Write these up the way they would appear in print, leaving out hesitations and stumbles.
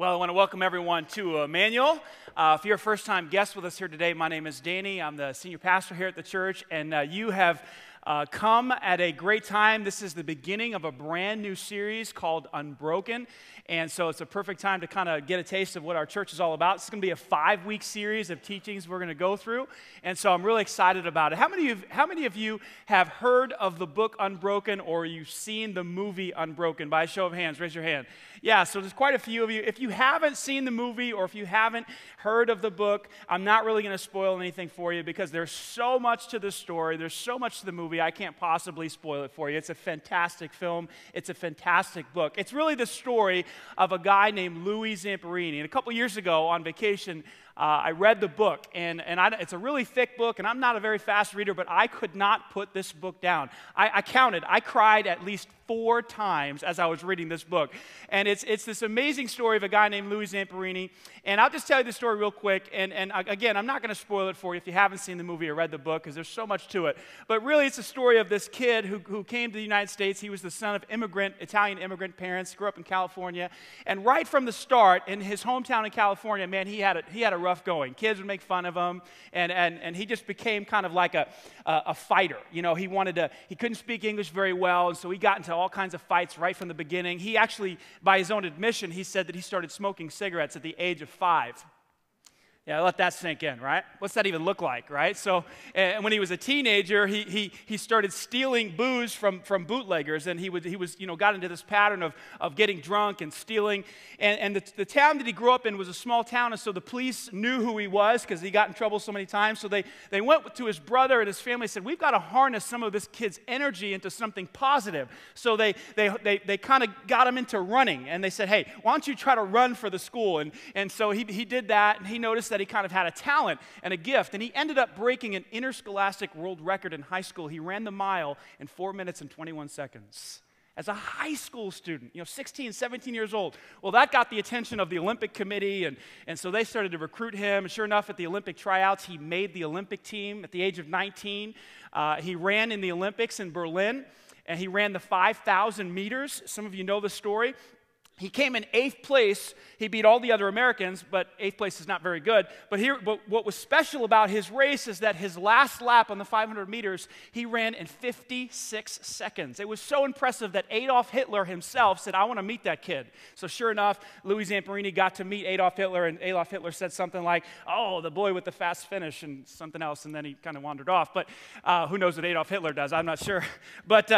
Well, I want to welcome everyone to Emmanuel. If you're a first-time guest with us here today, my name is Danny. I'm the senior pastor here at the church, and you have come at a great time. This is the beginning of a brand new series called Unbroken, and so it's a perfect time to kind of get a taste of what our church is all about. It's going to be a 5-week series of teachings we're going to go through, and so I'm really excited about it. How many of you have heard of the book Unbroken, or you've seen the movie Unbroken? By a show of hands, raise your hand. Yeah, so there's quite a few of you. If you haven't seen the movie or if you haven't heard of the book, I'm not really going to spoil anything for you because there's so much to the story, there's so much to the movie. I can't possibly spoil it for you. It's a fantastic film. It's a fantastic book. It's really the story of a guy named Louis Zamperini. And a couple years ago on vacation, I read the book, and it's a really thick book, and I'm not a very fast reader, but I could not put this book down. I counted. I cried at least 4 times as I was reading this book. And it's this amazing story of a guy named Louis Zamperini, and I'll just tell you the story real quick, and again, I'm not going to spoil it for you if you haven't seen the movie or read the book, because there's so much to it. But really, it's the story of this kid who came to the United States. He was the son of Italian immigrant parents, grew up in California, and right from the start, in his hometown in California, man, he had a rough going. Kids would make fun of him, and he just became kind of like a fighter. You know, he couldn't speak English very well, and so he got into all kinds of fights right from the beginning. He actually, by his own admission, he said that he started smoking cigarettes at the age of 5. Yeah, let that sink in, right? What's that even look like, right? So when he was a teenager, he started stealing booze from bootleggers, and he got into this pattern of getting drunk and stealing. And the town that he grew up in was a small town, and so the police knew who he was because he got in trouble so many times. So they went to his brother and his family and said, we've got to harness some of this kid's energy into something positive. So they kind of got him into running, and they said, hey, why don't you try to run for the school? And so he did that, and he noticed that he kind of had a talent and a gift, and he ended up breaking an interscholastic world record in high school. He ran the mile in 4 minutes and 21 seconds as a high school student, 16, 17 years old. Well, that got the attention of the Olympic Committee, and so they started to recruit him, and sure enough, at the Olympic tryouts, he made the Olympic team at the age of 19. He ran in the Olympics in Berlin, and he ran the 5,000 meters. Some of you know the story. He came in 8th place. He beat all the other Americans, but 8th place is not very good. But what was special about his race is that his last lap on the 500 meters, he ran in 56 seconds. It was so impressive that Adolf Hitler himself said, I want to meet that kid. So sure enough, Louis Zamperini got to meet Adolf Hitler, and Adolf Hitler said something like, oh, the boy with the fast finish and something else, and then he kind of wandered off. But who knows what Adolf Hitler does? I'm not sure. But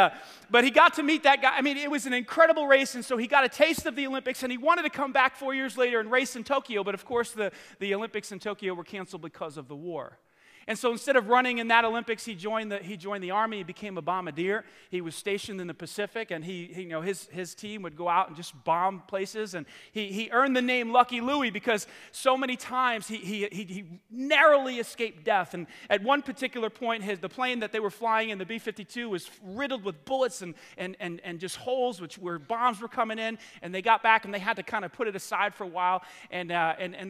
he got to meet that guy. I mean, it was an incredible race, and so he got a taste of the Olympics, and he wanted to come back 4 years later and race in Tokyo, but of course the Olympics in Tokyo were canceled because of the war. And so instead of running in that Olympics, he joined the army. He became a bombardier. He was stationed in the Pacific, and his team would go out and just bomb places. And he earned the name Lucky Louie because so many times he narrowly escaped death. And at one particular point, the plane that they were flying in, the B-52, was riddled with bullets and just holes, where bombs were coming in. And they got back, and they had to kind of put it aside for a while, and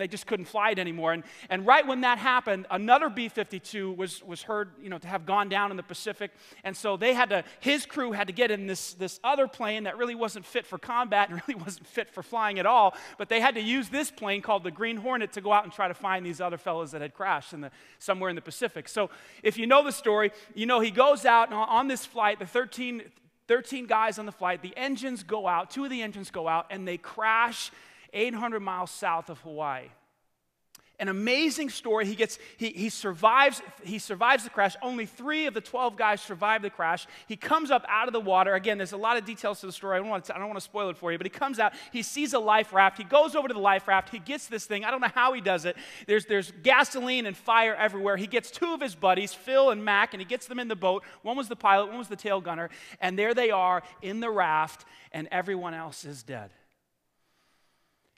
they just couldn't fly it anymore. And right when that happened, another B-52 was heard, to have gone down in the Pacific, and so his crew had to get in this other plane that really wasn't fit for combat and really wasn't fit for flying at all, but they had to use this plane called the Green Hornet to go out and try to find these other fellows that had crashed somewhere in the Pacific. So if you know the story, he goes out, and on this flight, the 13 guys on the flight, the engines go out, 2 of the engines go out, and they crash 800 miles south of Hawaii. An amazing story. He survives the crash. Only 3 of the 12 guys survive the crash. He comes up out of the water. Again, there's a lot of details to the story. I don't want to spoil it for you, but he comes out. He sees a life raft. He goes over to the life raft. He gets this thing. I don't know how he does it. There's gasoline and fire everywhere. He gets 2 of his buddies, Phil and Mac, and he gets them in the boat. One was the pilot. One was the tail gunner. And there they are in the raft, and everyone else is dead.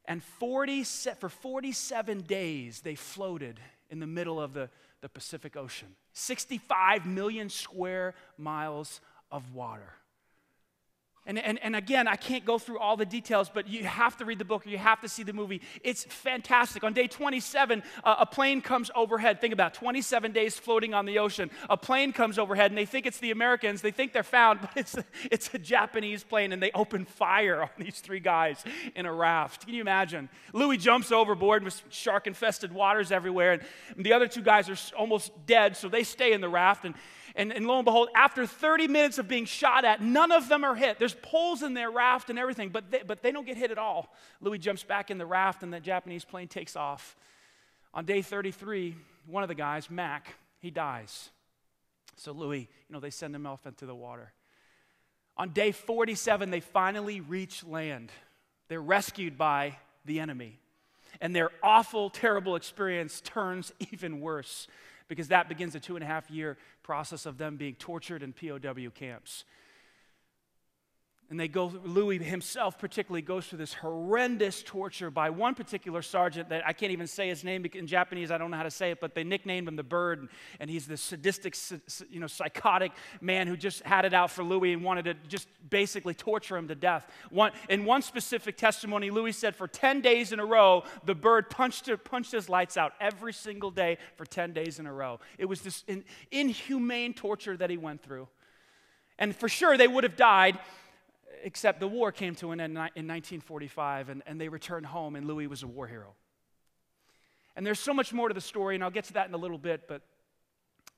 And for 47 days, they floated in the middle of the Pacific Ocean. 65 million square miles of water. And again, I can't go through all the details, but you have to read the book or you have to see the movie. It's fantastic. On day 27, a plane comes overhead. Think about it, 27 days floating on the ocean. A plane comes overhead, and they think it's the Americans. They think they're found, but it's a Japanese plane, and they open fire on these three guys in a raft. Can you imagine? Louis jumps overboard with shark-infested waters everywhere, and the other two guys are almost dead, so they stay in the raft. And lo and behold, after 30 minutes of being shot at, none of them are hit. There's poles in their raft and everything, but they don't get hit at all. Louis jumps back in the raft, and the Japanese plane takes off. On day 33, one of the guys, Mac, he dies. So Louis, they send him off into the water. On day 47, they finally reach land. They're rescued by the enemy. And their awful, terrible experience turns even worse, because that begins a 2.5-year process of them being tortured in POW camps. And they go, Louis himself particularly goes through this horrendous torture by one particular sergeant that I can't even say his name in Japanese, I don't know how to say it, but they nicknamed him the Bird, and he's this sadistic, psychotic man who just had it out for Louis and wanted to just basically torture him to death. In one specific testimony, Louis said for 10 days in a row, the Bird punched his lights out every single day for 10 days in a row. It was this inhumane torture that he went through. And for sure, they would have died, except the war came to an end in 1945, and they returned home, and Louis was a war hero. And there's so much more to the story, and I'll get to that in a little bit, but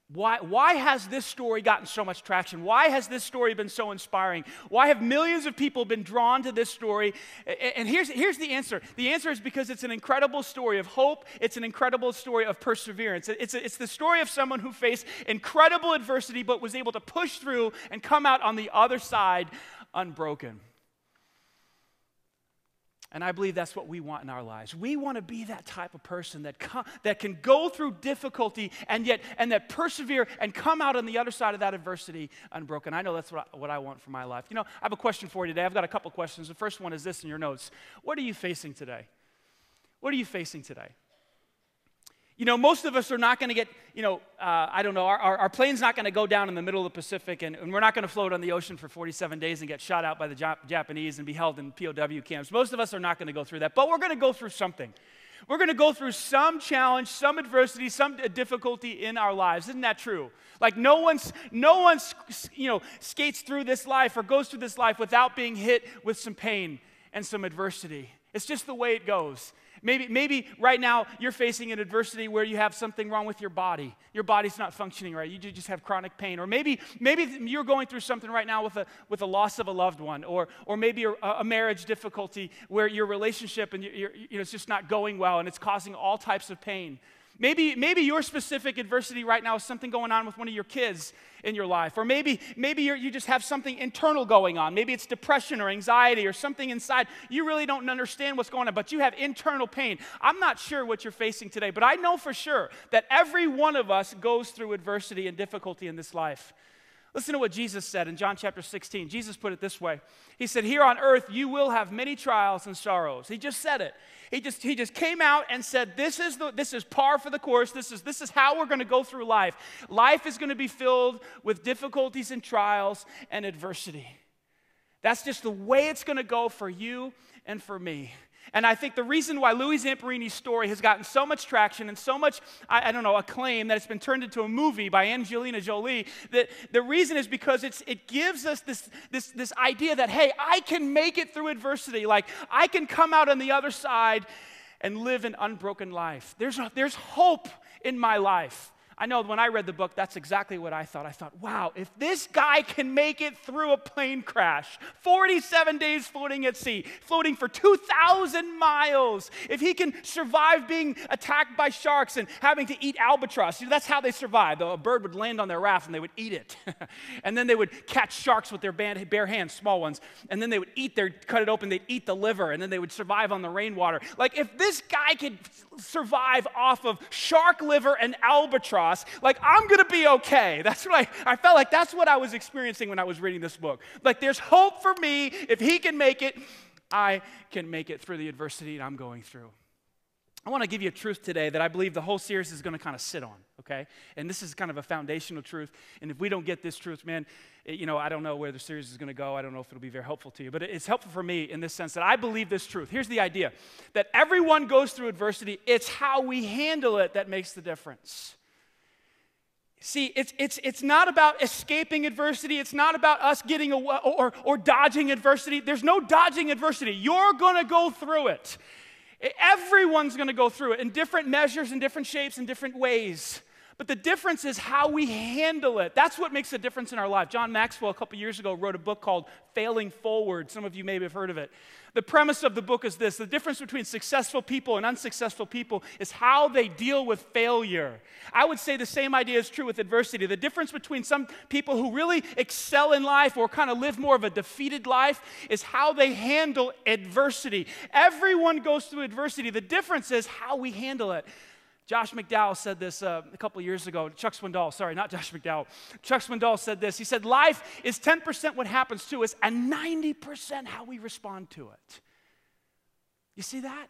why has this story gotten so much traction? Why has this story been so inspiring? Why have millions of people been drawn to this story? And here's the answer. The answer is because it's an incredible story of hope. It's an incredible story of perseverance. It's the story of someone who faced incredible adversity but was able to push through and come out on the other side unbroken. And I believe that's what we want in our lives. We want to be that type of person that can go through difficulty and that persevere and come out on the other side of that adversity unbroken. I know that's what I want for my life. I have a question for you today. I've got a couple questions. The first one is this in your notes. What are you facing today? What are you facing today? Most of us are not going to get, our plane's not going to go down in the middle of the Pacific, and we're not going to float on the ocean for 47 days and get shot out by the Japanese and be held in POW camps. Most of us are not going to go through that, but we're going to go through something. We're going to go through some challenge, some adversity, some difficulty in our lives. Isn't that true? Like no one skates through this life or goes through this life without being hit with some pain and some adversity. It's just the way it goes. Maybe right now you're facing an adversity where you have something wrong with your body. Your body's not functioning right. You just have chronic pain. Or maybe you're going through something right now with a loss of a loved one, or maybe a marriage difficulty where your relationship and it's just not going well, and it's causing all types of pain. Maybe your specific adversity right now is something going on with one of your kids in your life. Or maybe you just have something internal going on. Maybe it's depression or anxiety or something inside. You really don't understand what's going on, but you have internal pain. I'm not sure what you're facing today, but I know for sure that every one of us goes through adversity and difficulty in this life. Listen to what Jesus said in John chapter 16. Jesus put it this way. He said, "Here on earth you will have many trials and sorrows." He just said it. He just came out and said, this is par for the course. This is how we're going to go through life. Life is going to be filled with difficulties and trials and adversity. That's just the way it's going to go for you and for me. And I think the reason why Louis Zamperini's story has gotten so much traction and so much, acclaim that it's been turned into a movie by Angelina Jolie, that the reason is because it gives us this idea that, hey, I can make it through adversity. Like, I can come out on the other side and live an unbroken life. There's hope in my life. I know when I read the book, that's exactly what I thought. I thought, wow, if this guy can make it through a plane crash, 47 days floating at sea, floating for 2,000 miles, if he can survive being attacked by sharks and having to eat albatross, that's how they survived. A bird would land on their raft and they would eat it. And then they would catch sharks with their bare hands, small ones, and then they would cut it open, they'd eat the liver, and then they would survive on the rainwater. Like, if this guy could survive off of shark liver and albatross, like, I'm going to be okay. That's what I felt like that's what I was experiencing when I was reading this book. Like, there's hope for me. If he can make it, I can make it through the adversity that I'm going through. I want to give you a truth today that I believe the whole series is going to kind of sit on, okay? And this is kind of a foundational truth. And if we don't get this truth, man, I don't know where the series is going to go. I don't know if it'll be very helpful to you. But it's helpful for me in this sense that I believe this truth. Here's the idea, that everyone goes through adversity. It's how we handle it that makes the difference. See, it's not about escaping adversity. It's not about us getting away or dodging adversity. There's no dodging adversity. You're going to go through it. Everyone's going to go through it in different measures, in different shapes, in different ways. But the difference is how we handle it. That's what makes a difference in our life. John Maxwell, a couple years ago, wrote a book called Failing Forward. Some of you maybe have heard of it. The premise of the book is this. The difference between successful people and unsuccessful people is how they deal with failure. I would say the same idea is true with adversity. The difference between some people who really excel in life or kind of live more of a defeated life is how they handle adversity. Everyone goes through adversity. The difference is how we handle it. Josh McDowell said this a couple years ago. Chuck Swindoll said this. He said, life is 10% what happens to us and 90% how we respond to it. You see that?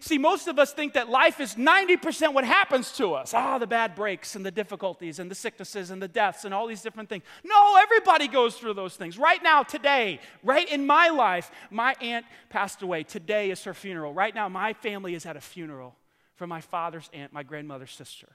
See, most of us think that life is 90% what happens to us. The bad breaks and the difficulties and the sicknesses and the deaths and all these different things. No, everybody goes through those things. Right now, today, right in my life, my aunt passed away. Today is her funeral. Right now, my family is at a funeral for my father's aunt, my grandmother's sister.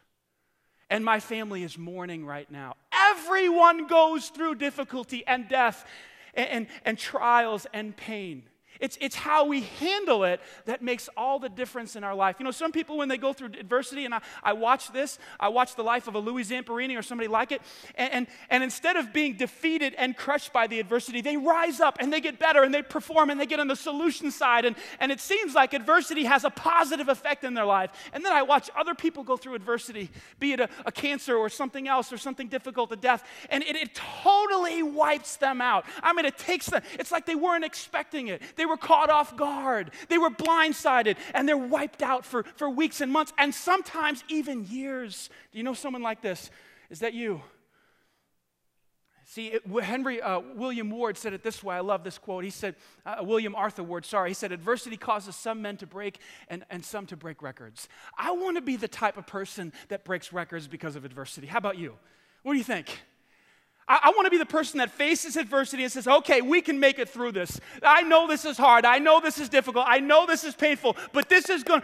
And my family is mourning right now. Everyone goes through difficulty and death and trials and pain. It's how we handle it that makes all the difference in our life. Some people, when they go through adversity, and I watch the life of a Louis Zamperini or somebody like it, and instead of being defeated and crushed by the adversity, they rise up and they get better and they perform and they get on the solution side, and it seems like adversity has a positive effect in their life. And then I watch other people go through adversity, be it a cancer or something else or something difficult, a death, and it totally wipes them out. It takes them. It's like they weren't expecting it. They were caught off guard. They were blindsided, and they're wiped out for weeks and months, and sometimes even years. Do you know someone like this? Is that you? See, William Ward said it this way. I love this quote. He said, William Arthur Ward, sorry. He said, adversity causes some men to break and some to break records. I want to be the type of person that breaks records because of adversity. How about you? What do you think? I want to be the person that faces adversity and says, okay, we can make it through this. I know this is hard. I know this is difficult. I know this is painful, but this is going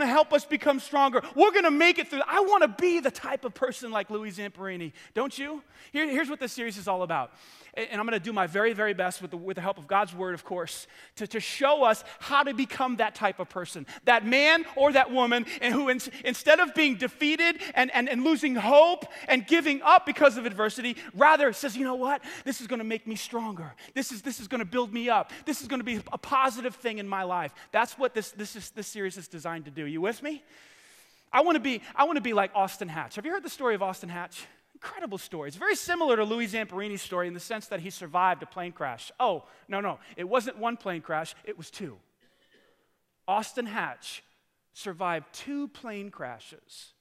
to help us become stronger. We're going to make it through. I want to be the type of person like Louis Zamperini, don't you? Here's what this series is all about. And I'm going to do my very, very best with the help of God's word, of course, to show us how to become that type of person, that man or that woman, and who instead of being defeated and losing hope and giving up because of adversity, rather says, you know what? This is going to make me stronger. This is going to build me up. This is going to be a positive thing in my life. That's what this series is designed to do. You with me? I want to be like Austin Hatch. Have you heard the story of Austin Hatch? Incredible story. It's very similar to Louis Zamperini's story in the sense that he survived a plane crash. Oh, no. It wasn't one plane crash. It was two. Austin Hatch survived two plane crashes.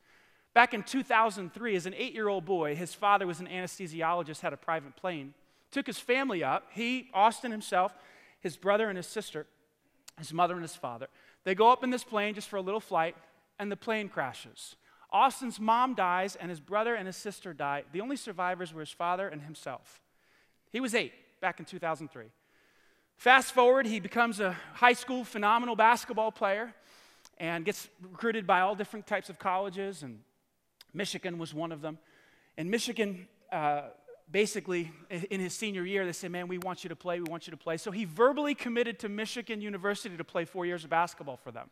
Back in 2003, as an 8-year-old boy, his father was an anesthesiologist, had a private plane, took his family up. He, Austin himself, his brother and his sister, his mother and his father. They go up in this plane just for a little flight, and the plane crashes. Austin's mom dies, and his brother and his sister die. The only survivors were his father and himself. He was 8 back in 2003. Fast forward, he becomes a high school phenomenal basketball player and gets recruited by all different types of colleges, and Michigan was one of them. And Michigan, basically, in his senior year, they said, man, we want you to play. So he verbally committed to Michigan University to play 4 years of basketball for them.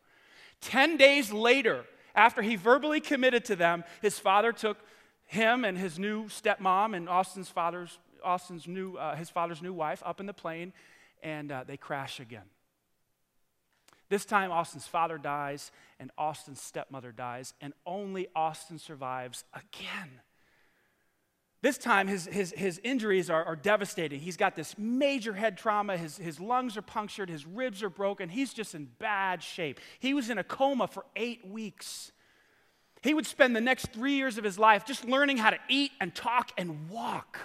10 days later, after he verbally committed to them, his father took him and his new stepmom and his father's new wife up in the plane, and they crash again. This time, Austin's father dies, and Austin's stepmother dies, and only Austin survives again. This time, his injuries are devastating. He's got this major head trauma. His lungs are punctured. His ribs are broken. He's just in bad shape. He was in a coma for 8 weeks. He would spend the next 3 years of his life just learning how to eat and talk and walk.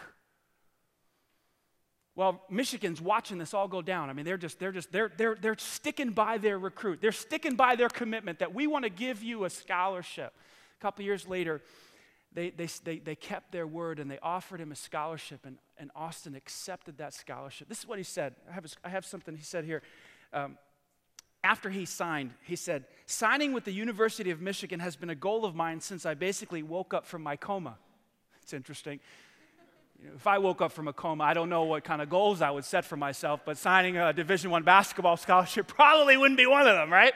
Well, Michigan's watching this all go down. I mean, they're sticking by their recruit. They're sticking by their commitment that we want to give you a scholarship. A couple years later, they kept their word and they offered him a scholarship, and Austin accepted that scholarship. This is what he said. I have something he said here. After he signed, he said, "Signing with the University of Michigan has been a goal of mine since I basically woke up from my coma." It's interesting. You know, if I woke up from a coma, I don't know what kind of goals I would set for myself, but signing a Division I basketball scholarship probably wouldn't be one of them, right?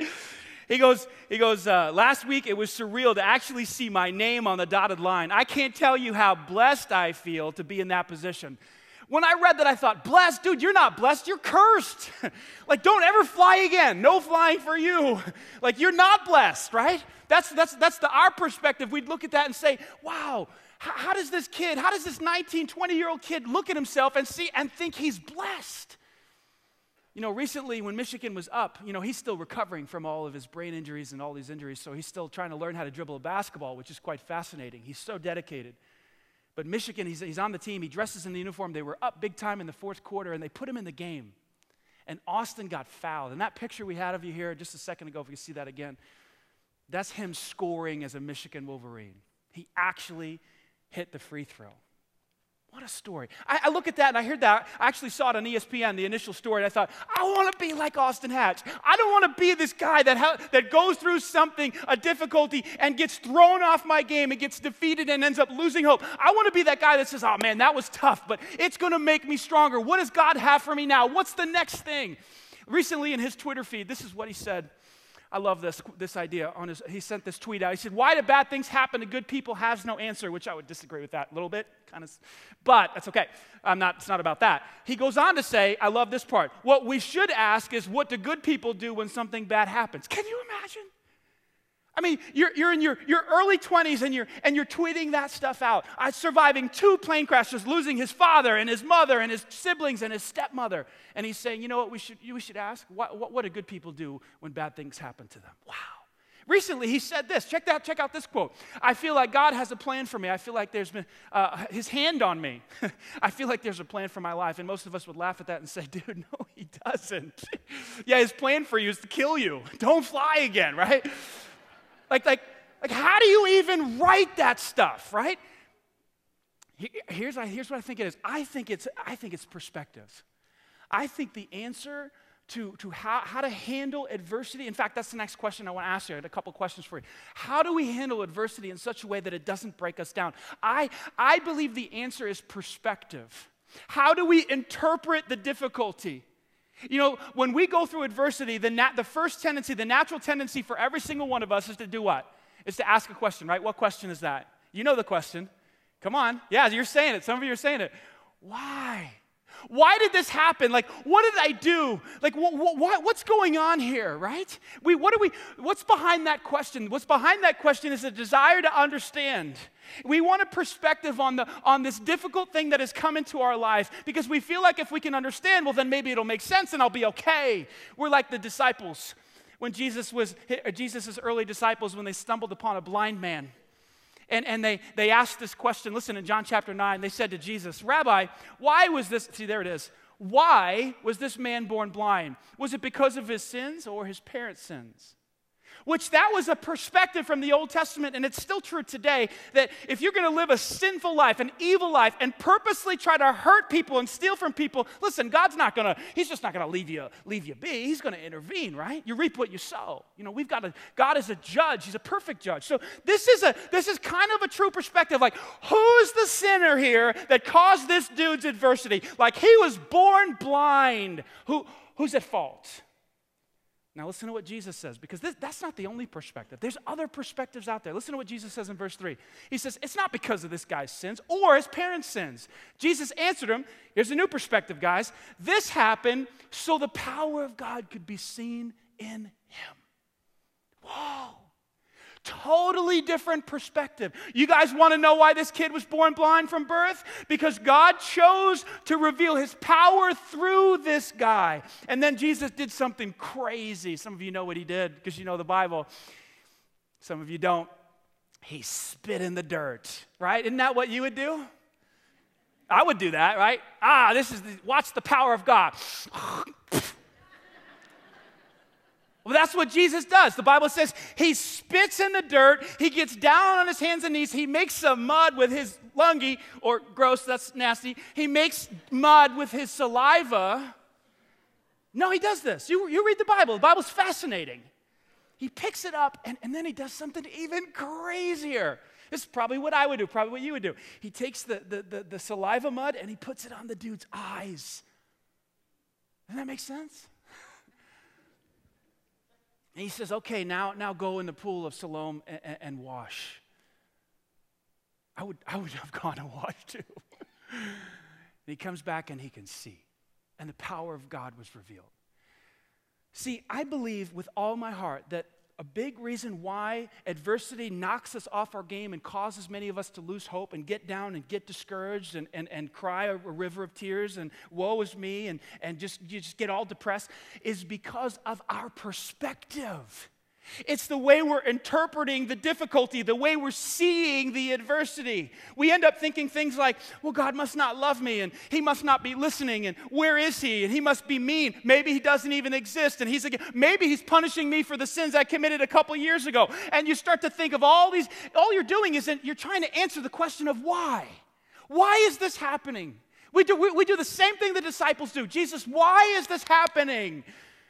He goes, "Last week it was surreal to actually see my name on the dotted line. I can't tell you how blessed I feel to be in that position." When I read that, I thought, blessed? Dude, you're not blessed, you're cursed. Like, don't ever fly again. No flying for you. Like, you're not blessed, right? That's our perspective. We'd look at that and say, wow, how does this 19, 20-year-old kid look at himself and see and think he's blessed? You know, recently when Michigan was up, you know, he's still recovering from all of his brain injuries and all these injuries, so he's still trying to learn how to dribble a basketball, which is quite fascinating. He's so dedicated. But Michigan, he's on the team. He dresses in the uniform. They were up big time in the fourth quarter, and they put him in the game. And Austin got fouled. And that picture we had of you here just a second ago, if you can see that again, that's him scoring as a Michigan Wolverine. He actually hit the free throw. What a story. I look at that and I heard that. I actually saw it on ESPN, the initial story, and I thought, I want to be like Austin Hatch. I don't want to be this guy that goes through something, a difficulty, and gets thrown off my game and gets defeated and ends up losing hope. I want to be that guy that says, oh man, that was tough, but it's going to make me stronger. What does God have for me now? What's the next thing? Recently in his Twitter feed, this is what he said. I love this idea. He sent this tweet out. He said, "Why do bad things happen to good people has no answer," which I would disagree with that a little bit, kind of, but that's okay. It's not about that. He goes on to say, I love this part, "What we should ask is what do good people do when something bad happens?" Can you imagine? I mean, you're in your early 20s and you're tweeting that stuff out. Surviving 2 plane crashes, losing his father and his mother and his siblings and his stepmother. And he's saying, you know what, we should ask, what do good people do when bad things happen to them? Wow. Recently, he said this. Check out this quote. "I feel like God has a plan for me. I feel like there's been his hand on me. I feel like there's a plan for my life." And most of us would laugh at that and say, dude, no, he doesn't. Yeah, his plan for you is to kill you. Don't fly again, right? Like, how do you even write that stuff, right? Here's what I think it is. I think it's perspective. I think the answer to how to handle adversity, in fact, that's the next question I want to ask you. I had a couple questions for you. How do we handle adversity in such a way that it doesn't break us down? I believe the answer is perspective. How do we interpret the difficulty? You know, when we go through adversity, the natural tendency for every single one of us is to do what? Is to ask a question, right? What question is that? You know the question. Come on. Yeah, you're saying it. Some of you are saying it. Why? Why did this happen? Like, what did I do? Like, what's going on here, right? What's behind that question? What's behind that question is a desire to understand. We want a perspective on this difficult thing that has come into our life, because we feel like if we can understand, well, then maybe it'll make sense and I'll be okay. We're like the disciples. When Jesus' early disciples, when they stumbled upon a blind man, and they asked this question. Listen, in John chapter 9, they said to Jesus, "Rabbi, why was this?" See, there it is. "Why was this man born blind? Was it because of his sins or his parents' sins?" Which that was a perspective from the Old Testament, and it's still true today, that if you're going to live a sinful life, an evil life, and purposely try to hurt people and steal from people, listen, God's not going to, he's just not going to leave you be. He's going to intervene, right? You reap what you sow. You know, God is a judge. He's a perfect judge. So this is kind of a true perspective, like, who's the sinner here that caused this dude's adversity? Like, he was born blind. Who's at fault? Now listen to what Jesus says, because that's not the only perspective. There's other perspectives out there. Listen to what Jesus says in verse 3. He says, "It's not because of this guy's sins or his parents' sins." Jesus answered him, here's a new perspective, guys. "This happened so the power of God could be seen in him." Whoa. Totally different perspective. You guys want to know why this kid was born blind from birth? Because God chose to reveal his power through this guy. And then Jesus did something crazy. Some of you know what he did because you know the Bible. Some of you don't. He spit in the dirt, right? Isn't that what you would do? I would do that, right? Watch the power of God. Well, that's what Jesus does. The Bible says he spits in the dirt. He gets down on his hands and knees. He makes some mud with his lungi, or gross, that's nasty. He makes mud with his saliva. No, he does this. You read the Bible. The Bible's fascinating. He picks it up, and then he does something even crazier. This is probably what I would do, probably what you would do. He takes the saliva mud, and he puts it on the dude's eyes. Doesn't that make sense? And he says, okay, now go in the pool of Siloam and wash. I would have gone and washed too. And he comes back and he can see. And the power of God was revealed. See, I believe with all my heart that a big reason why adversity knocks us off our game and causes many of us to lose hope and get down and get discouraged and cry a river of tears and woe is me and just get all depressed is because of our perspective. It's the way we're interpreting the difficulty, the way we're seeing the adversity. We end up thinking things like, well, God must not love me, and he must not be listening, and where is he, and he must be mean. Maybe he doesn't even exist, and maybe he's punishing me for the sins I committed a couple years ago. And you start to think of all these, all you're doing is you're trying to answer the question of why. Why is this happening? We do the same thing the disciples do. Jesus, why is this happening?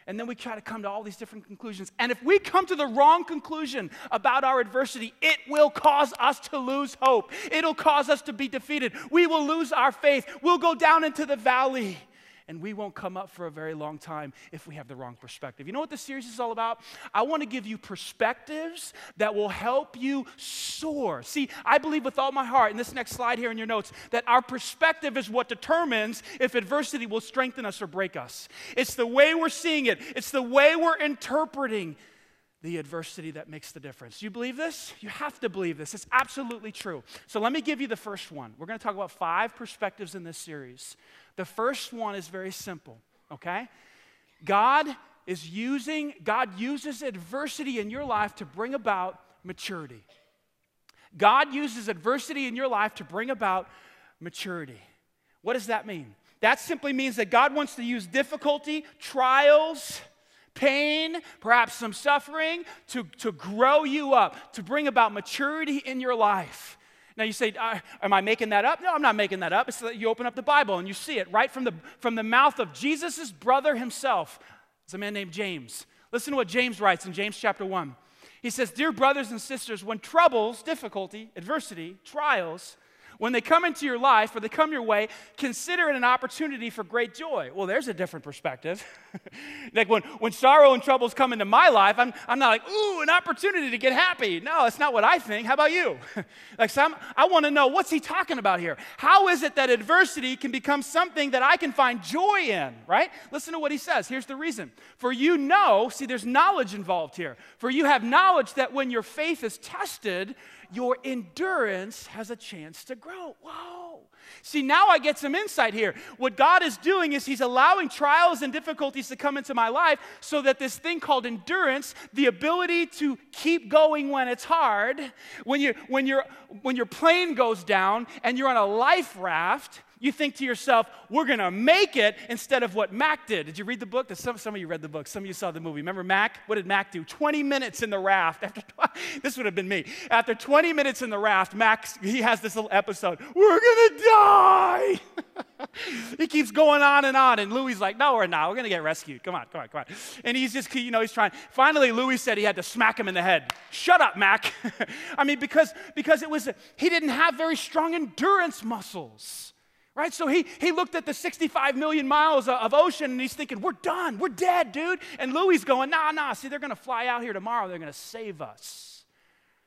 And then we try to come to all these different conclusions. And if we come to the wrong conclusion about our adversity, it will cause us to lose hope. It'll cause us to be defeated. We will lose our faith. We'll go down into the valley. And we won't come up for a very long time if we have the wrong perspective. You know what this series is all about? I want to give you perspectives that will help you soar. See, I believe with all my heart, in this next slide here in your notes, that our perspective is what determines if adversity will strengthen us or break us. It's the way we're seeing it. It's the way we're interpreting the adversity that makes the difference. You believe this? You have to believe this. It's absolutely true. So let me give you the first one. We're going to talk about 5 perspectives in this series. The first one is very simple, okay? God uses adversity in your life to bring about maturity. God uses adversity in your life to bring about maturity. What does that mean? That simply means that God wants to use difficulty, trials, pain, perhaps some suffering, to grow you up, to bring about maturity in your life. Now you say, am I making that up? No, I'm not making that up. It's that you open up the Bible and you see it right from the mouth of Jesus' brother himself. It's a man named James. Listen to what James writes in James chapter 1. He says, dear brothers and sisters, when troubles, difficulty, adversity, trials, when they come into your life or they come your way, consider it an opportunity for great joy. Well, there's a different perspective. Like when sorrow and troubles come into my life, I'm not like, ooh, an opportunity to get happy. No, that's not what I think. How about you? I want to know, what's he talking about here? How is it that adversity can become something that I can find joy in, right? Listen to what he says. Here's the reason. For you know, see, there's knowledge involved here. For you have knowledge that when your faith is tested, your endurance has a chance to grow. Whoa. See, now I get some insight here. What God is doing is he's allowing trials and difficulties to come into my life so that this thing called endurance, the ability to keep going when it's hard, when your plane goes down and you're on a life raft, you think to yourself, we're going to make it, instead of what Mac did. Did you read the book? Some of you read the book. Some of you saw the movie. Remember Mac? What did Mac do? 20 minutes in the raft. This would have been me. After 20 minutes in the raft, Mac, he has this little episode. We're going to die. He keeps going on. And Louis' like, no, we're not. We're going to get rescued. Come on. And he's just, he's trying. Finally, Louis said he had to smack him in the head. Shut up, Mac. I mean, because it was, he didn't have very strong endurance muscles. Right? So he looked at the 65 million miles of ocean and he's thinking, we're done. We're dead, dude. And Louis going, nah. See, they're going to fly out here tomorrow. They're going to save us.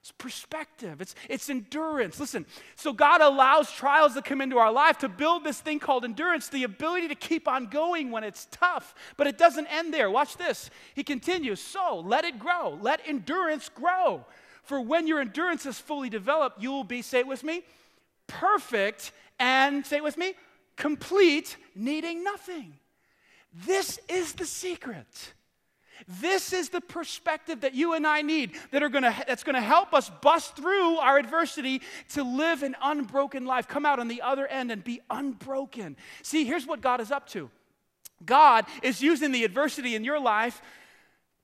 It's perspective. It's endurance. Listen, so God allows trials to come into our life to build this thing called endurance, the ability to keep on going when it's tough. But it doesn't end there. Watch this. He continues, so let it grow. Let endurance grow. For when your endurance is fully developed, you will be, say it with me, perfect and, say it with me, complete, needing nothing. This is the secret. This is the perspective that you and I need that's going to help us bust through our adversity to live an unbroken life. Come out on the other end and be unbroken. See, here's what God is up to. God is using the adversity in your life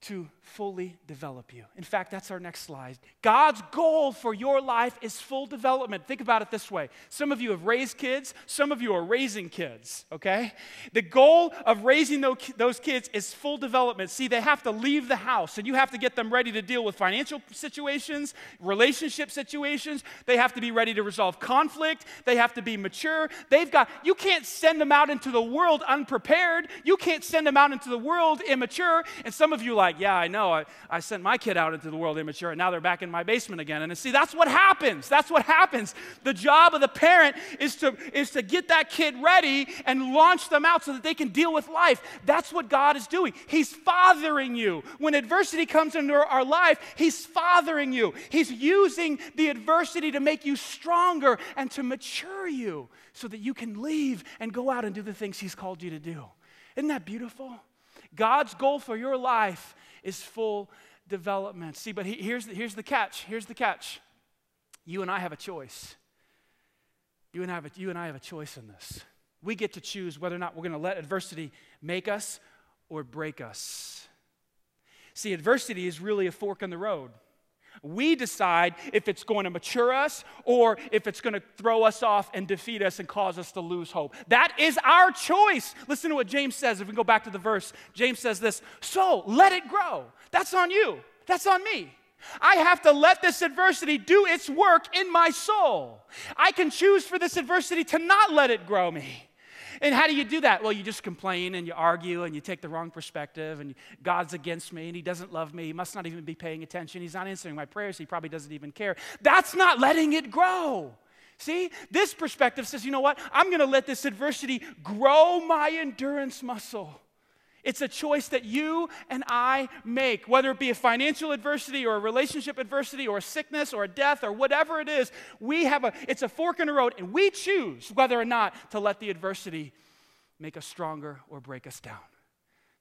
to fully develop you. In fact, that's our next slide. God's goal for your life is full development. Think about it this way. Some of you have raised kids. Some of you are raising kids, okay? The goal of raising those kids is full development. See, they have to leave the house, and you have to get them ready to deal with financial situations, relationship situations. They have to be ready to resolve conflict. They have to be mature. You can't send them out into the world unprepared. You can't send them out into the world immature. And some of you are like, yeah, I know. I sent my kid out into the world immature, and now they're back in my basement again. And see, that's what happens. That's what happens. The job of the parent is to get that kid ready and launch them out so that they can deal with life. That's what God is doing. He's fathering you. When adversity comes into our life, He's fathering you. He's using the adversity to make you stronger and to mature you so that you can leave and go out and do the things He's called you to do. Isn't that beautiful? God's goal for your life is full development. See, but here's the catch. You and I have a choice. You and I have a choice in this. We get to choose whether or not we're going to let adversity make us or break us. See, adversity is really a fork in the road. We decide if it's going to mature us or if it's going to throw us off and defeat us and cause us to lose hope. That is our choice. Listen to what James says. If we go back to the verse, James says this, so let it grow. That's on you. That's on me. I have to let this adversity do its work in my soul. I can choose for this adversity to not let it grow me. And how do you do that? Well, you just complain and you argue and you take the wrong perspective and God's against me and He doesn't love me. He must not even be paying attention. He's not answering my prayers. He probably doesn't even care. That's not letting it grow. See, this perspective says, you know what? I'm going to let this adversity grow my endurance muscle. It's a choice that you and I make, whether it be a financial adversity or a relationship adversity or a sickness or a death or whatever it is. It's a fork in the road, and we choose whether or not to let the adversity make us stronger or break us down.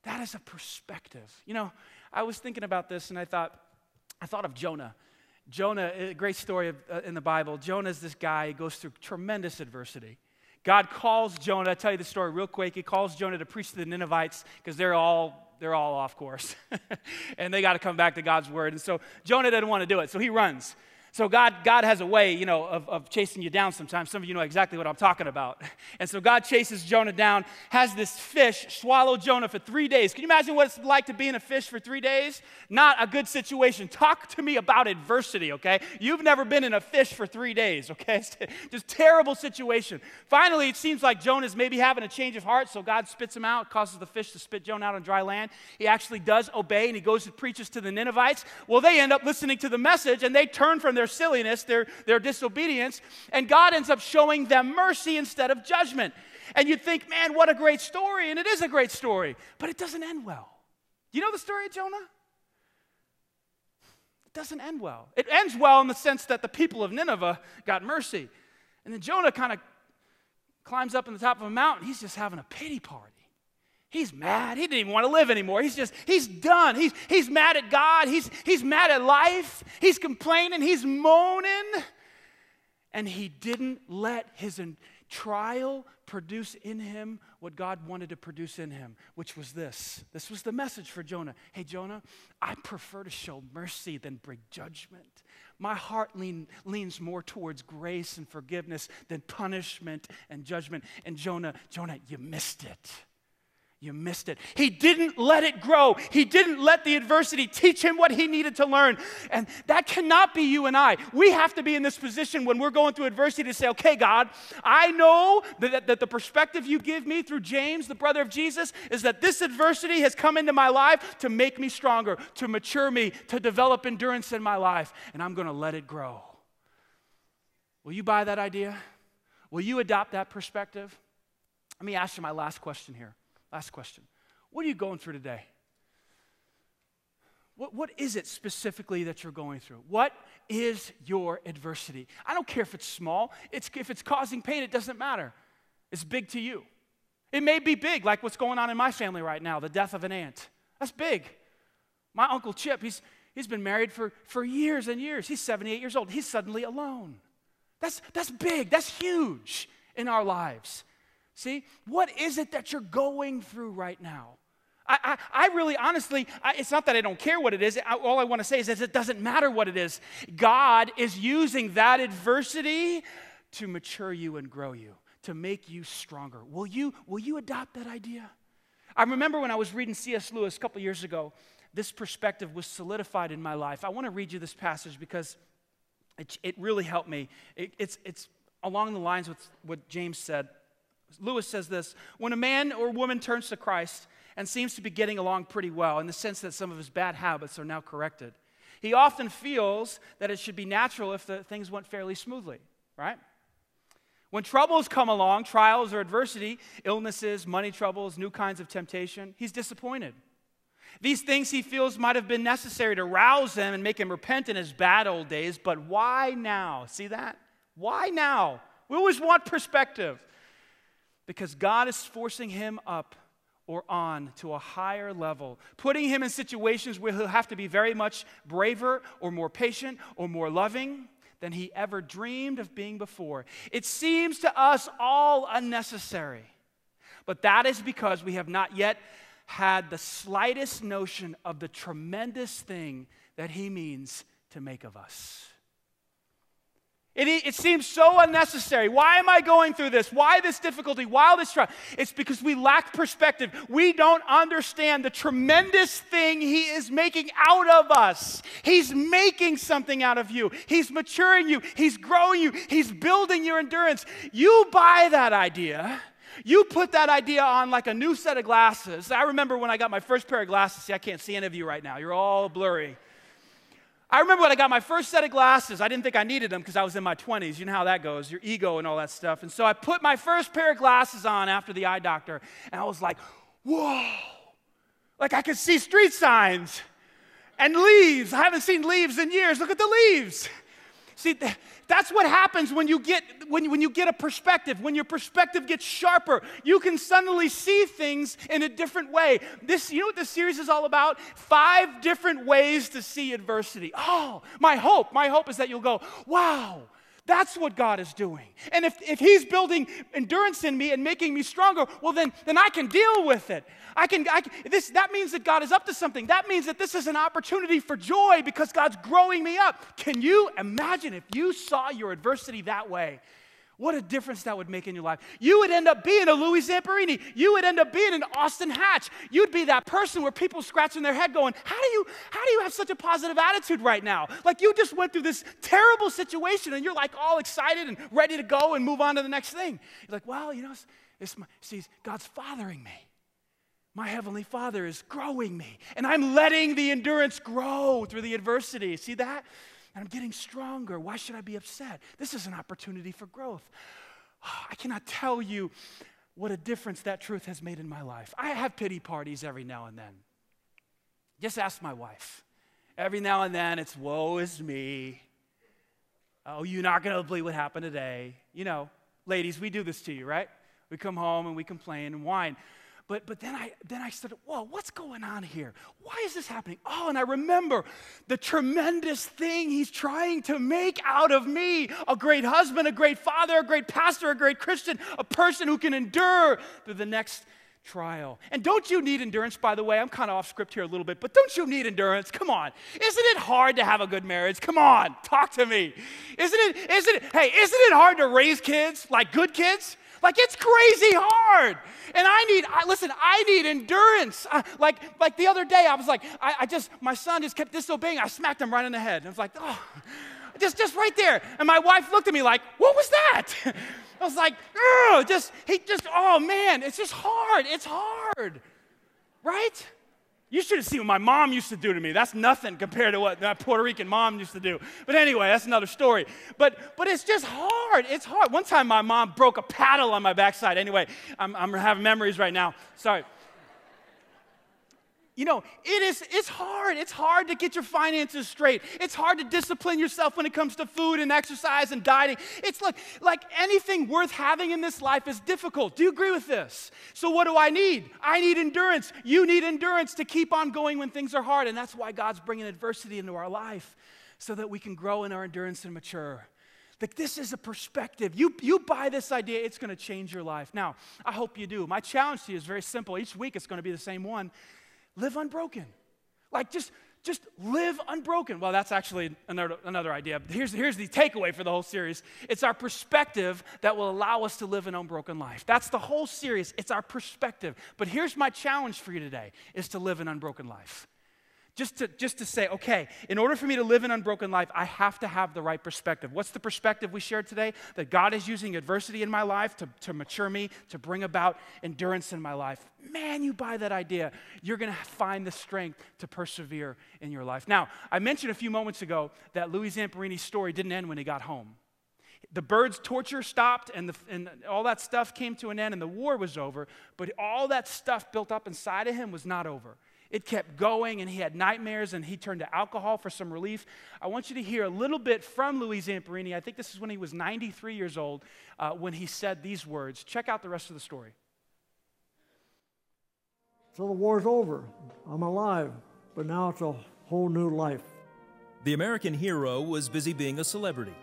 That is a perspective. You know, I was thinking about this, and I thought of Jonah. Jonah, a great story in the Bible. Jonah's this guy who goes through tremendous adversity. God calls Jonah, I'll tell you the story real quick, He calls Jonah to preach to the Ninevites because they're all off course. And they got to come back to God's word. And so Jonah doesn't want to do it, so he runs. So God has a way, you know, of chasing you down sometimes. Some of you know exactly what I'm talking about. And so God chases Jonah down, has this fish swallow Jonah for 3 days. Can you imagine what it's like to be in a fish for 3 days? Not a good situation. Talk to me about adversity, okay? You've never been in a fish for 3 days, okay? It's just terrible situation. Finally, it seems like Jonah's maybe having a change of heart, so God spits him out, causes the fish to spit Jonah out on dry land. He actually does obey, and he goes and preaches to the Ninevites. Well, they end up listening to the message, and they turn from their silliness, their disobedience, and God ends up showing them mercy instead of judgment. And you'd think, man, what a great story, and it is a great story, but it doesn't end well. You know the story of Jonah? It doesn't end well. It ends well in the sense that the people of Nineveh got mercy, and then Jonah kind of climbs up on the top of a mountain. He's just having a pity party. He's mad. He didn't even want to live anymore. He's done. He's mad at God. He's mad at life. He's complaining. He's moaning. And he didn't let his trial produce in him what God wanted to produce in him, which was this. This was the message for Jonah. Hey, Jonah, I prefer to show mercy than bring judgment. My heart leans more towards grace and forgiveness than punishment and judgment. And Jonah, you missed it. You missed it. He didn't let it grow. He didn't let the adversity teach him what he needed to learn. And that cannot be you and I. We have to be in this position when we're going through adversity to say, okay, God, I know that the perspective you give me through James, the brother of Jesus, is that this adversity has come into my life to make me stronger, to mature me, to develop endurance in my life, and I'm going to let it grow. Will you buy that idea? Will you adopt that perspective? Let me ask you my last question here. Last question. What are you going through today? What is it specifically that you're going through? What is your adversity? I don't care if it's small. If it's causing pain, it doesn't matter. It's big to you. It may be big, like what's going on in my family right now, the death of an aunt. That's big. My Uncle Chip, he's been married for years and years. He's 78 years old. He's suddenly alone. That's big. That's huge in our lives. See, what is it that you're going through right now? I really, honestly, it's not that I don't care what it is. All I want to say is that it doesn't matter what it is. God is using that adversity to mature you and grow you, to make you stronger. Will you adopt that idea? I remember when I was reading C.S. Lewis a couple years ago, this perspective was solidified in my life. I want to read you this passage because it really helped me. It's along the lines with what James said. Lewis says this: when a man or woman turns to Christ and seems to be getting along pretty well in the sense that some of his bad habits are now corrected, he often feels that it should be natural if the things went fairly smoothly, right? When troubles come along, trials or adversity, illnesses, money troubles, new kinds of temptation, he's disappointed. These things he feels might have been necessary to rouse him and make him repent in his bad old days, but why now? See that? Why now? We always want perspective. Because God is forcing him up or on to a higher level, putting him in situations where he'll have to be very much braver or more patient or more loving than he ever dreamed of being before. It seems to us all unnecessary, but that is because we have not yet had the slightest notion of the tremendous thing that he means to make of us. It seems so unnecessary. Why am I going through this? Why this difficulty? Why this trial? It's because we lack perspective. We don't understand the tremendous thing he is making out of us. He's making something out of you. He's maturing you. He's growing you. He's building your endurance. You buy that idea. You put that idea on like a new set of glasses. I remember when I got my first pair of glasses. See, I can't see any of you right now. You're all blurry. I remember when I got my first set of glasses, I didn't think I needed them because I was in my 20s. You know how that goes, your ego and all that stuff. And so I put my first pair of glasses on after the eye doctor, and I was like, whoa, like I could see street signs and leaves. I haven't seen leaves in years. Look at the leaves. See, that's what happens when you get a perspective. When your perspective gets sharper, you can suddenly see things in a different way. You know what this series is all about? 5 different ways to see adversity. Oh, my hope is that you'll go, wow, that's what God is doing. And if he's building endurance in me and making me stronger, well, then I can deal with it. That means that God is up to something. That means that this is an opportunity for joy because God's growing me up. Can you imagine if you saw your adversity that way? What a difference that would make in your life. You would end up being a Louis Zamperini. You would end up being an Austin Hatch. You'd be that person where people scratching their head going, how do you have such a positive attitude right now? Like you just went through this terrible situation and you're like all excited and ready to go and move on to the next thing. You're like, well, you know, God's fathering me. My Heavenly Father is growing me. And I'm letting the endurance grow through the adversity. See that? And I'm getting stronger. Why should I be upset? This is an opportunity for growth. Oh, I cannot tell you what a difference that truth has made in my life. I have pity parties every now and then. Just ask my wife. Every now and then it's, woe is me. Oh, you're not going to believe what happened today. You know, ladies, we do this to you, right? We come home and we complain and whine. But then I said, whoa, what's going on here? Why is this happening? Oh, and I remember the tremendous thing he's trying to make out of me, a great husband, a great father, a great pastor, a great Christian, a person who can endure through the next trial. And don't you need endurance, by the way? I'm kind of off script here a little bit, but don't you need endurance? Come on. Isn't it hard to have a good marriage? Come on, talk to me. Isn't it hard to raise kids, like good kids? Like, it's crazy hard. And I need endurance. Like the other day, I was like, my son just kept disobeying. I smacked him right in the head. And I was like, oh, just right there. And my wife looked at me like, what was that? I was like, oh man, it's just hard. It's hard, right? You should have seen what my mom used to do to me. That's nothing compared to what that Puerto Rican mom used to do. But anyway, that's another story. But it's just hard. It's hard. One time my mom broke a paddle on my backside. Anyway, I'm having memories right now. Sorry. You know, it's hard. It's hard to get your finances straight. It's hard to discipline yourself when it comes to food and exercise and dieting. It's like anything worth having in this life is difficult. Do you agree with this? So what do I need? I need endurance. You need endurance to keep on going when things are hard. And that's why God's bringing adversity into our life, so that we can grow in our endurance and mature. Like, this is a perspective. You buy this idea, it's going to change your life. Now, I hope you do. My challenge to you is very simple. Each week it's going to be the same one. Live unbroken. Like, just live unbroken. Well, that's actually another idea. But here's the takeaway for the whole series. It's our perspective that will allow us to live an unbroken life. That's the whole series. It's our perspective. But here's my challenge for you today, is to live an unbroken life. Just to say, okay, in order for me to live an unbroken life, I have to have the right perspective. What's the perspective we shared today? That God is using adversity in my life to mature me, to bring about endurance in my life. Man, you buy that idea, you're going to find the strength to persevere in your life. Now, I mentioned a few moments ago that Louis Zamperini's story didn't end when he got home. The birds' torture stopped, and all that stuff came to an end, and the war was over. But all that stuff built up inside of him was not over. It kept going, and he had nightmares, and he turned to alcohol for some relief. I want you to hear a little bit from Louis Zamperini. I think this is when he was 93 years old when he said these words. Check out the rest of the story. So the war's over. I'm alive, but now it's a whole new life. The American hero was busy being a celebrity,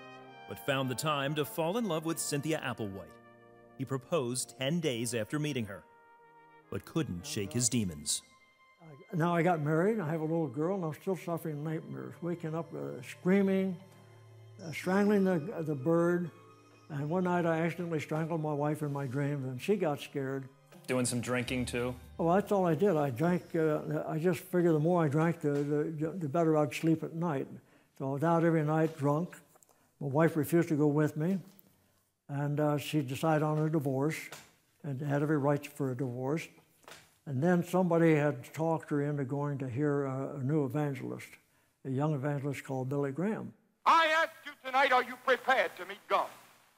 but found the time to fall in love with Cynthia Applewhite. He proposed 10 days after meeting her, but couldn't shake his demons. Now I got married, and I have a little girl, and I'm still suffering nightmares, waking up screaming, strangling the bird. And one night I accidentally strangled my wife in my dream, and she got scared. Doing some drinking too? Oh, that's all I did. I drank, I just figured the more I drank, the better I'd sleep at night. So I was out every night drunk. My wife refused to go with me, and she decided on a divorce, and had every right for a divorce. And then somebody had talked her into going to hear a new evangelist, a young evangelist called Billy Graham. I ask you tonight, are you prepared to meet God?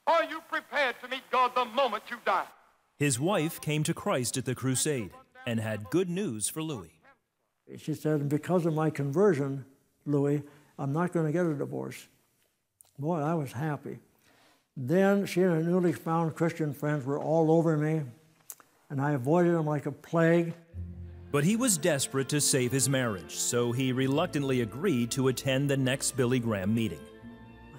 Are you prepared to meet God the moment you die? His wife came to Christ at the crusade and had good news for Louis. She said, because of my conversion, Louis, I'm not going to get a divorce. Boy, I was happy. Then she and her newly found Christian friends were all over me, and I avoided him like a plague. But he was desperate to save his marriage, so he reluctantly agreed to attend the next Billy Graham meeting.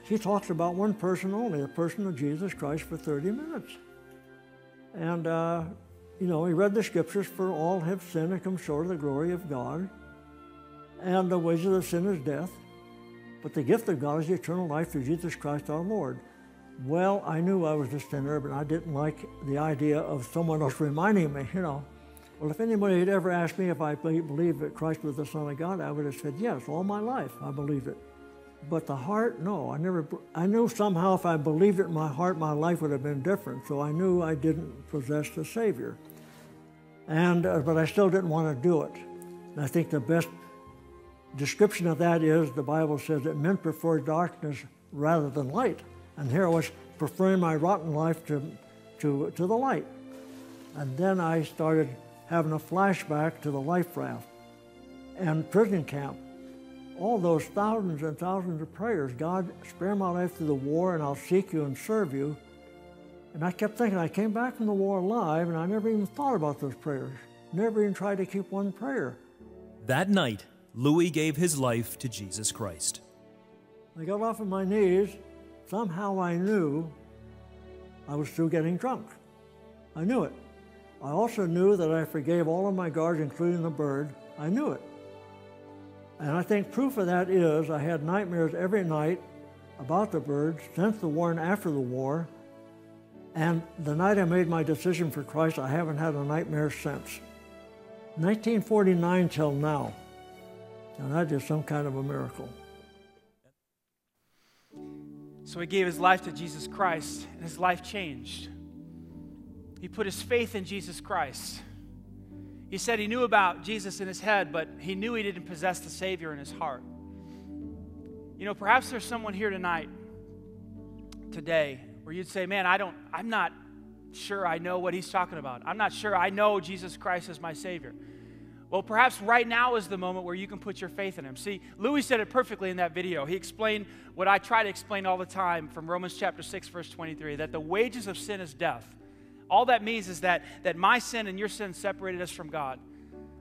He talks about one person only, the person of Jesus Christ, for 30 minutes. And, you know, he read the scriptures, for all have sinned and come short of the glory of God, and the wages of sin is death, but the gift of God is eternal life through Jesus Christ our Lord. Well, I knew I was a sinner, but I didn't like the idea of someone else reminding me, you know. Well, if anybody had ever asked me if I believed that Christ was the Son of God, I would have said, yes, all my life I believed it. But the heart, no. I knew somehow if I believed it in my heart, my life would have been different, so I knew I didn't possess the Savior. And, but I still didn't want to do it. And I think the best description of that is the Bible says that men prefer darkness rather than light. And here I was preferring my rotten life to the light. And then I started having a flashback to the life raft and prison camp. All those thousands and thousands of prayers, God, spare my life through the war, and I'll seek you and serve you. And I kept thinking, I came back from the war alive, and I never even thought about those prayers, never even tried to keep one prayer. That night, Louis gave his life to Jesus Christ. I got off of my knees. Somehow I knew I was still getting drunk. I knew it. I also knew that I forgave all of my guards, including the bird. I knew it. And I think proof of that is I had nightmares every night about the birds since the war and after the war. And the night I made my decision for Christ, I haven't had a nightmare since. 1949 till now. And that is some kind of a miracle. So he gave his life to Jesus Christ, and his life changed. He put his faith in Jesus Christ. He said he knew about Jesus in his head, but he knew he didn't possess the Savior in his heart. You know, perhaps there's someone here tonight, today, where you'd say, man, I'm not sure I know what he's talking about. I'm not sure I know Jesus Christ as my Savior. Well, perhaps right now is the moment where you can put your faith in him. See, Louis said it perfectly in that video. He explained what I try to explain all the time from Romans chapter 6, verse 23, that the wages of sin is death. All that means is that my sin and your sin separated us from God.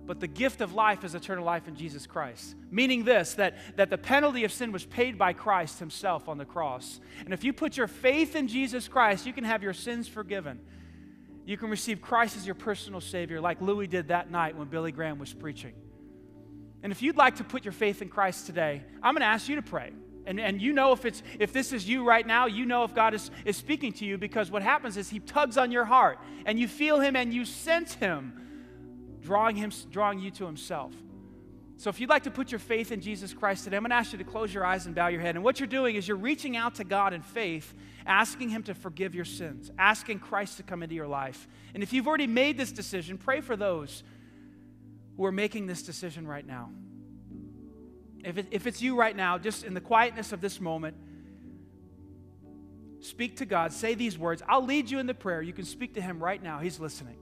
But the gift of life is eternal life in Jesus Christ. Meaning this, that the penalty of sin was paid by Christ himself on the cross. And if you put your faith in Jesus Christ, you can have your sins forgiven. You can receive Christ as your personal Savior, like Louis did that night when Billy Graham was preaching. And if you'd like to put your faith in Christ today, I'm going to ask you to pray. And you know if this is you right now, you know if God is speaking to you, because what happens is he tugs on your heart, and you feel him and you sense him, drawing you to himself. So if you'd like to put your faith in Jesus Christ today, I'm going to ask you to close your eyes and bow your head. And what you're doing is you're reaching out to God in faith, asking him to forgive your sins, asking Christ to come into your life. And if you've already made this decision, pray for those who are making this decision right now. If it's you right now, just in the quietness of this moment, speak to God, say these words. I'll lead you in the prayer. You can speak to him right now. He's listening.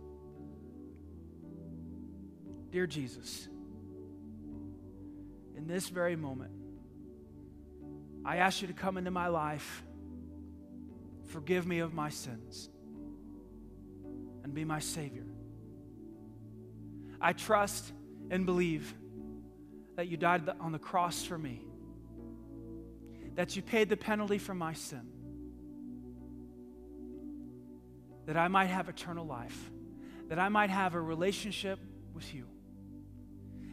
Dear Jesus, in this very moment, I ask you to come into my life, forgive me of my sins, and be my Savior. I trust and believe that you died on the cross for me, that you paid the penalty for my sin, that I might have eternal life, that I might have a relationship with you.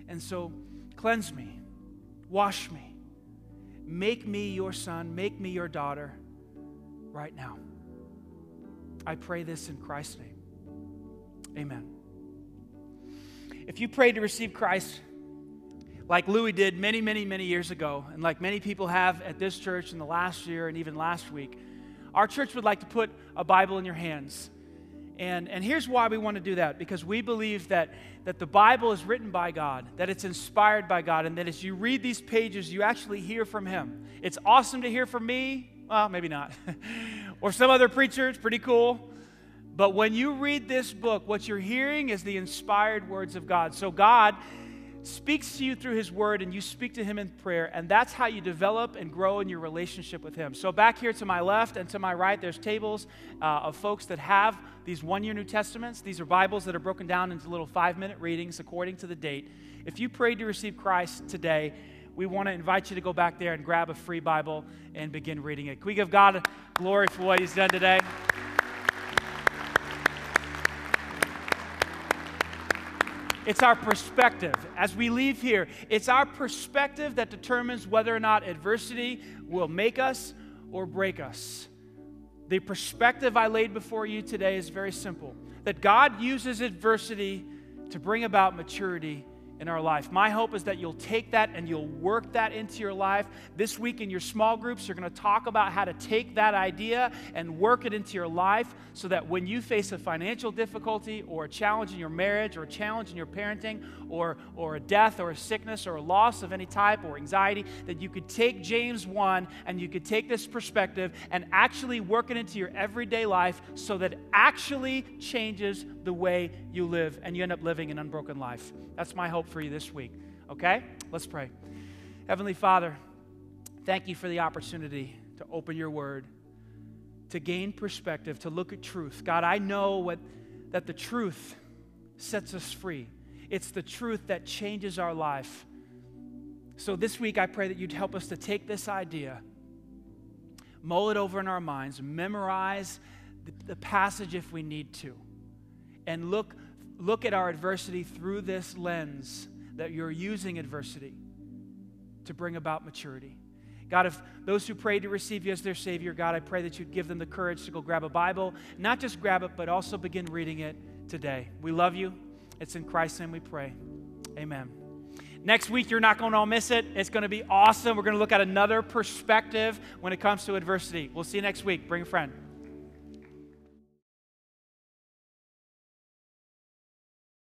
And so cleanse me. Wash me. Make me your son. Make me your daughter right now. I pray this in Christ's name. Amen. If you prayed to receive Christ like Louis did many, many, many years ago, and like many people have at this church in the last year and even last week, our church would like to put a Bible in your hands. And here's why we want to do that, because we believe that the Bible is written by God, that it's inspired by God, and that as you read these pages, you actually hear from him. It's awesome to hear from me, well, maybe not, or some other preacher, it's pretty cool. But when you read this book, what you're hearing is the inspired words of God. So God speaks to you through his word, and you speak to him in prayer, and that's how you develop and grow in your relationship with him. So back here to my left and to my right, there's tables of folks that have these one-year New Testaments. These are Bibles that are broken down into little 5-minute readings according to the date. If you prayed to receive Christ today, we want to invite you to go back there and grab a free Bible and begin reading it. Can we give God glory for what he's done today? It's our perspective. As we leave here, it's our perspective that determines whether or not adversity will make us or break us. The perspective I laid before you today is very simple, that God uses adversity to bring about maturity in our life. My hope is that you'll take that and you'll work that into your life. This week in your small groups, you're going to talk about how to take that idea and work it into your life so that when you face a financial difficulty or a challenge in your marriage or a challenge in your parenting or a death or a sickness or a loss of any type or anxiety, that you could take James 1 and you could take this perspective and actually work it into your everyday life so that it actually changes the way you live and you end up living an unbroken life. That's my hope for you this week, okay? Let's pray. Heavenly Father, thank you for the opportunity to open your word, to gain perspective, to look at truth. God, I know that the truth sets us free. It's the truth that changes our life. So this week, I pray that you'd help us to take this idea, mull it over in our minds, memorize the passage if we need to, and look at our adversity through this lens that you're using adversity to bring about maturity. God, if those who prayed to receive you as their Savior, God, I pray that you'd give them the courage to go grab a Bible, not just grab it, but also begin reading it today. We love you. It's in Christ's name we pray. Amen. Next week, you're not going to all miss it. It's going to be awesome. We're going to look at another perspective when it comes to adversity. We'll see you next week. Bring a friend.